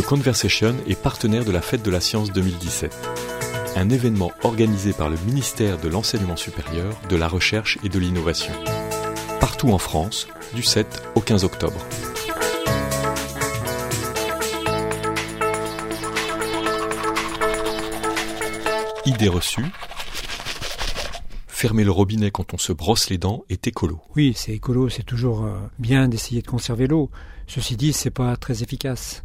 The Conversation est partenaire de la Fête de la Science 2017, un événement organisé par le ministère de l'Enseignement supérieur, de la Recherche et de l'Innovation, partout en France, du 7 au 15 octobre. Idées reçues. Fermer le robinet quand on se brosse les dents est écolo. Oui, c'est écolo, c'est toujours bien d'essayer de conserver l'eau. Ceci dit, c'est pas très efficace.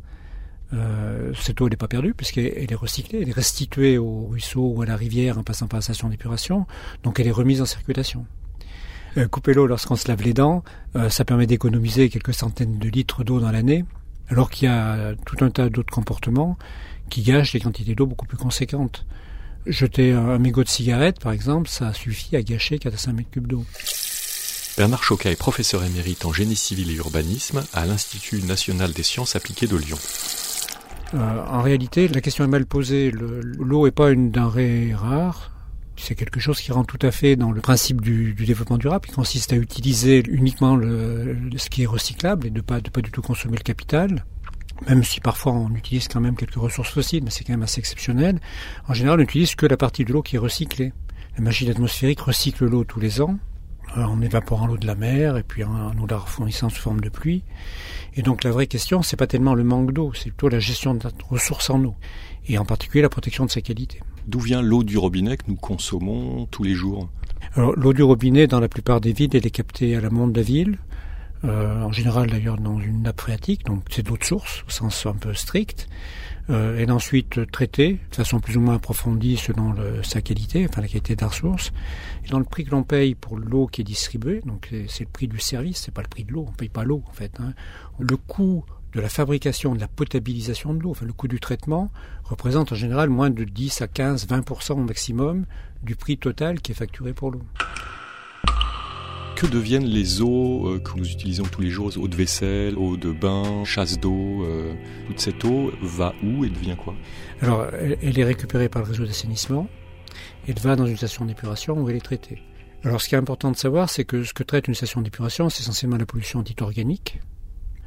Cette eau n'est pas perdue puisqu'elle est recyclée, elle est restituée au ruisseau ou à la rivière en passant par la station d'épuration, donc elle est remise en circulation. Couper l'eau lorsqu'on se lave les dents, ça permet d'économiser quelques centaines de litres d'eau dans l'année, alors qu'il y a tout un tas d'autres comportements qui gâchent des quantités d'eau beaucoup plus conséquentes. Jeter un mégot de cigarette, par exemple, ça suffit à gâcher 4 à 5 mètres cubes d'eau. Bernard Chocat est professeur émérite en génie civil et urbanisme à l'Institut national des sciences appliquées de Lyon. En réalité, la question est mal posée. L'eau n'est pas une denrée rare. C'est quelque chose qui rentre tout à fait dans le principe du développement durable, qui consiste à utiliser uniquement ce qui est recyclable et de pas du tout consommer le capital. Même si parfois on utilise quand même quelques ressources fossiles, mais c'est quand même assez exceptionnel. En général, on n'utilise que la partie de l'eau qui est recyclée. La machine atmosphérique recycle l'eau tous les ans, en évaporant l'eau de la mer et puis en nous la refournissant sous forme de pluie. Et donc la vraie question, c'est pas tellement le manque d'eau, c'est plutôt la gestion de la ressource en eau, et en particulier la protection de sa qualité. D'où vient l'eau du robinet que nous consommons tous les jours ? Alors, l'eau du robinet, dans la plupart des villes, elle est captée à l'amont de la ville. En général d'ailleurs dans une nappe phréatique, donc c'est de l'eau de source au sens un peu strict, et ensuite traitée de façon plus ou moins approfondie selon sa qualité, enfin la qualité de la ressource, et dans le prix que l'on paye pour l'eau qui est distribuée, donc c'est le prix du service, c'est pas le prix de l'eau, on paye pas l'eau en fait, hein. Le coût de la fabrication, de la potabilisation de l'eau, enfin le coût du traitement, représente en général moins de 10 à 15, 20% au maximum du prix total qui est facturé pour l'eau. Que deviennent les eaux que nous utilisons tous les jours, eau de vaisselle, eau de bain, chasse d'eau, toute cette eau va où et devient quoi ? Alors, elle est récupérée par le réseau d'assainissement, elle va dans une station d'épuration où elle est traitée. Alors, ce qui est important de savoir, c'est que ce que traite une station d'épuration, c'est essentiellement la pollution dite organique.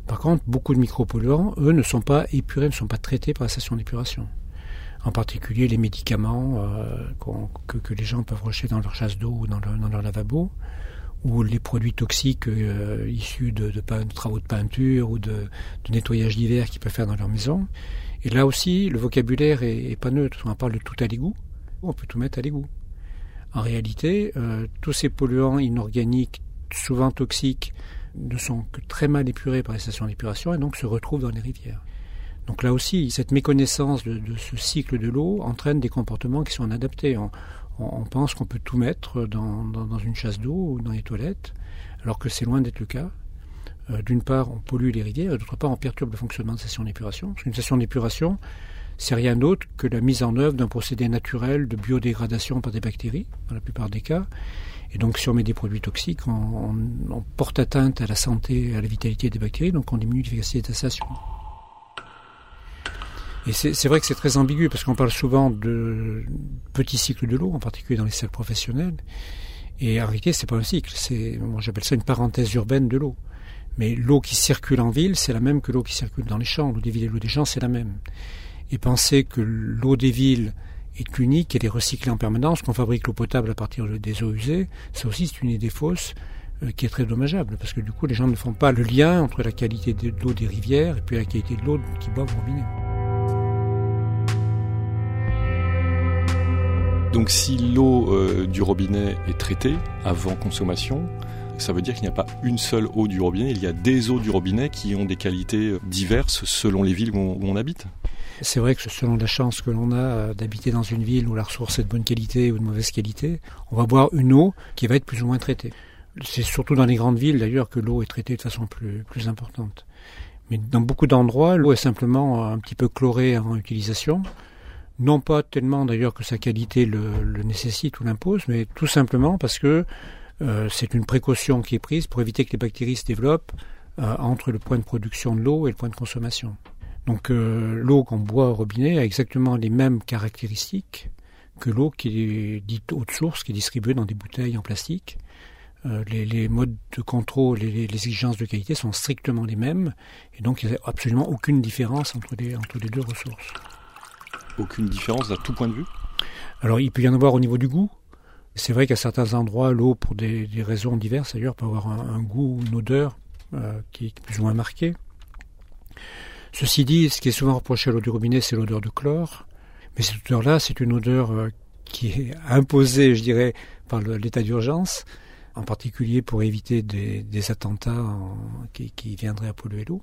Par contre, beaucoup de micropolluants, eux, ne sont pas épurés, ne sont pas traités par la station d'épuration. En particulier les médicaments que les gens peuvent rejeter dans leur chasse d'eau ou dans leur lavabo, ou les produits toxiques issus de travaux de peinture ou de nettoyage d'hiver qu'ils peuvent faire dans leur maison. Et là aussi, le vocabulaire n'est pas neutre. On parle de tout à l'égout. On peut tout mettre à l'égout. En réalité, tous ces polluants inorganiques, souvent toxiques, ne sont que très mal épurés par les stations d'épuration et donc se retrouvent dans les rivières. Donc là aussi, cette méconnaissance de ce cycle de l'eau entraîne des comportements qui sont inadaptés. On pense qu'on peut tout mettre dans une chasse d'eau ou dans les toilettes, alors que c'est loin d'être le cas. D'une part, on pollue les rivières, et d'autre part, on perturbe le fonctionnement de stations d'épuration. Parce qu'une station d'épuration, c'est rien d'autre que la mise en œuvre d'un procédé naturel de biodégradation par des bactéries, dans la plupart des cas. Et donc, si on met des produits toxiques, on porte atteinte à la santé, à la vitalité des bactéries, donc on diminue l'efficacité de la station. Et c'est vrai que c'est très ambigu parce qu'on parle souvent de petits cycles de l'eau, en particulier dans les salles professionnelles. Et en réalité, c'est pas un cycle. Moi, j'appelle ça une parenthèse urbaine de l'eau. Mais l'eau qui circule en ville, c'est la même que l'eau qui circule dans les champs. L'eau des villes et l'eau des gens, c'est la même. Et penser que l'eau des villes est unique, elle est recyclée en permanence, qu'on fabrique l'eau potable à partir des eaux usées, ça aussi, c'est une idée fausse qui est très dommageable parce que du coup, les gens ne font pas le lien entre la qualité de l'eau des rivières et puis la qualité de l'eau qu'ils boivent au robinet. Donc si l'eau du robinet est traitée avant consommation, ça veut dire qu'il n'y a pas une seule eau du robinet, il y a des eaux du robinet qui ont des qualités diverses selon les villes où on habite. C'est vrai que selon la chance que l'on a d'habiter dans une ville où la ressource est de bonne qualité ou de mauvaise qualité, on va boire une eau qui va être plus ou moins traitée. C'est surtout dans les grandes villes d'ailleurs que l'eau est traitée de façon plus importante. Mais dans beaucoup d'endroits, l'eau est simplement un petit peu chlorée avant utilisation. Non pas tellement d'ailleurs que sa qualité le nécessite ou l'impose, mais tout simplement parce que c'est une précaution qui est prise pour éviter que les bactéries se développent entre le point de production de l'eau et le point de consommation. Donc l'eau qu'on boit au robinet a exactement les mêmes caractéristiques que l'eau qui est dite eau de source, qui est distribuée dans des bouteilles en plastique. les modes de contrôle et les exigences de qualité sont strictement les mêmes, et donc il n'y a absolument aucune différence entre les deux ressources. Aucune différence à tout point de vue ? Alors il peut y en avoir au niveau du goût. C'est vrai qu'à certains endroits, l'eau, pour des raisons diverses d'ailleurs, peut avoir un goût ou une odeur qui est plus ou moins marquée. Ceci dit, ce qui est souvent reproché à l'eau du robinet, c'est l'odeur de chlore. Mais cette odeur-là, c'est une odeur qui est imposée, je dirais, par l'état d'urgence, en particulier pour éviter des attentats qui viendraient à polluer l'eau.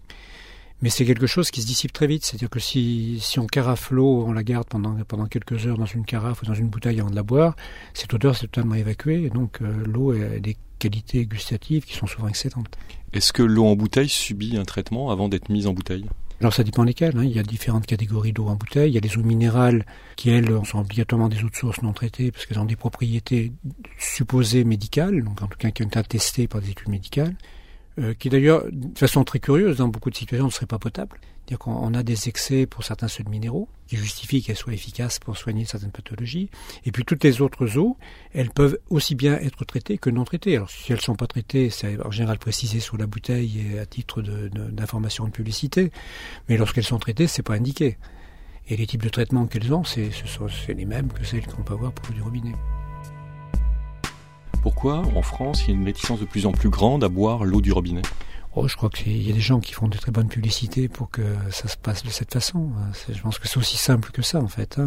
Mais c'est quelque chose qui se dissipe très vite. C'est-à-dire que si on carafe l'eau, on la garde pendant quelques heures dans une carafe ou dans une bouteille avant de la boire, cette odeur s'est totalement évacuée. Et donc l'eau a des qualités gustatives qui sont souvent excellentes. Est-ce que l'eau en bouteille subit un traitement avant d'être mise en bouteille ? Alors ça dépend lesquelles. Il y a différentes catégories d'eau en bouteille. Il y a les eaux minérales qui, elles, sont obligatoirement des eaux de source non traitées parce qu'elles ont des propriétés supposées médicales, donc en tout cas qui ont été attestées par des études médicales. Qui d'ailleurs, de façon très curieuse, dans beaucoup de situations ne serait pas potable. C'est-à-dire qu'on a des excès pour certains sels minéraux qui justifient qu'elles soient efficaces pour soigner certaines pathologies. Et puis toutes les autres eaux, elles peuvent aussi bien être traitées que non traitées. Alors si elles ne sont pas traitées, c'est en général précisé sur la bouteille et à titre d'information de publicité. Mais lorsqu'elles sont traitées, ce n'est pas indiqué. Et les types de traitements qu'elles ont, c'est les mêmes que celles qu'on peut avoir pour l'eau du robinet. Pourquoi, en France, il y a une réticence de plus en plus grande à boire l'eau du robinet ? Je crois qu'il y a des gens qui font de très bonnes publicités pour que ça se passe de cette façon. Je pense que c'est aussi simple que ça, en fait.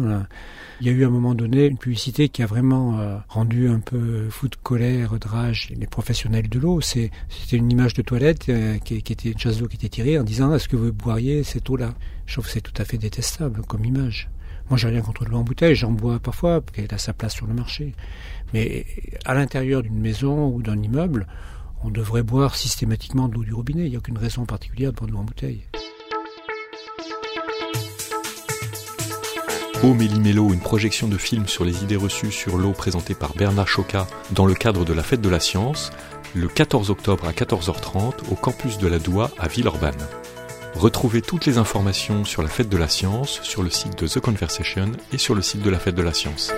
Il y a eu à un moment donné une publicité qui a vraiment rendu un peu fou de colère, de rage, les professionnels de l'eau. C'était une image de toilette qui était une chasse d'eau qui était tirée en disant « Est-ce que vous boiriez cette eau-là ?» Je trouve que c'est tout à fait détestable comme image. Moi, j'ai rien contre l'eau en bouteille, j'en bois parfois, parce qu'elle a sa place sur le marché. Mais à l'intérieur d'une maison ou d'un immeuble, on devrait boire systématiquement de l'eau du robinet. Il n'y a aucune raison particulière de boire de l'eau en bouteille. Au Méli-Mélo, une projection de film sur les idées reçues sur l'eau présentée par Bernard Chocat dans le cadre de la Fête de la Science, le 14 octobre à 14h30 au campus de la Doua à Villeurbanne. Retrouvez toutes les informations sur la Fête de la Science sur le site de The Conversation et sur le site de la Fête de la Science.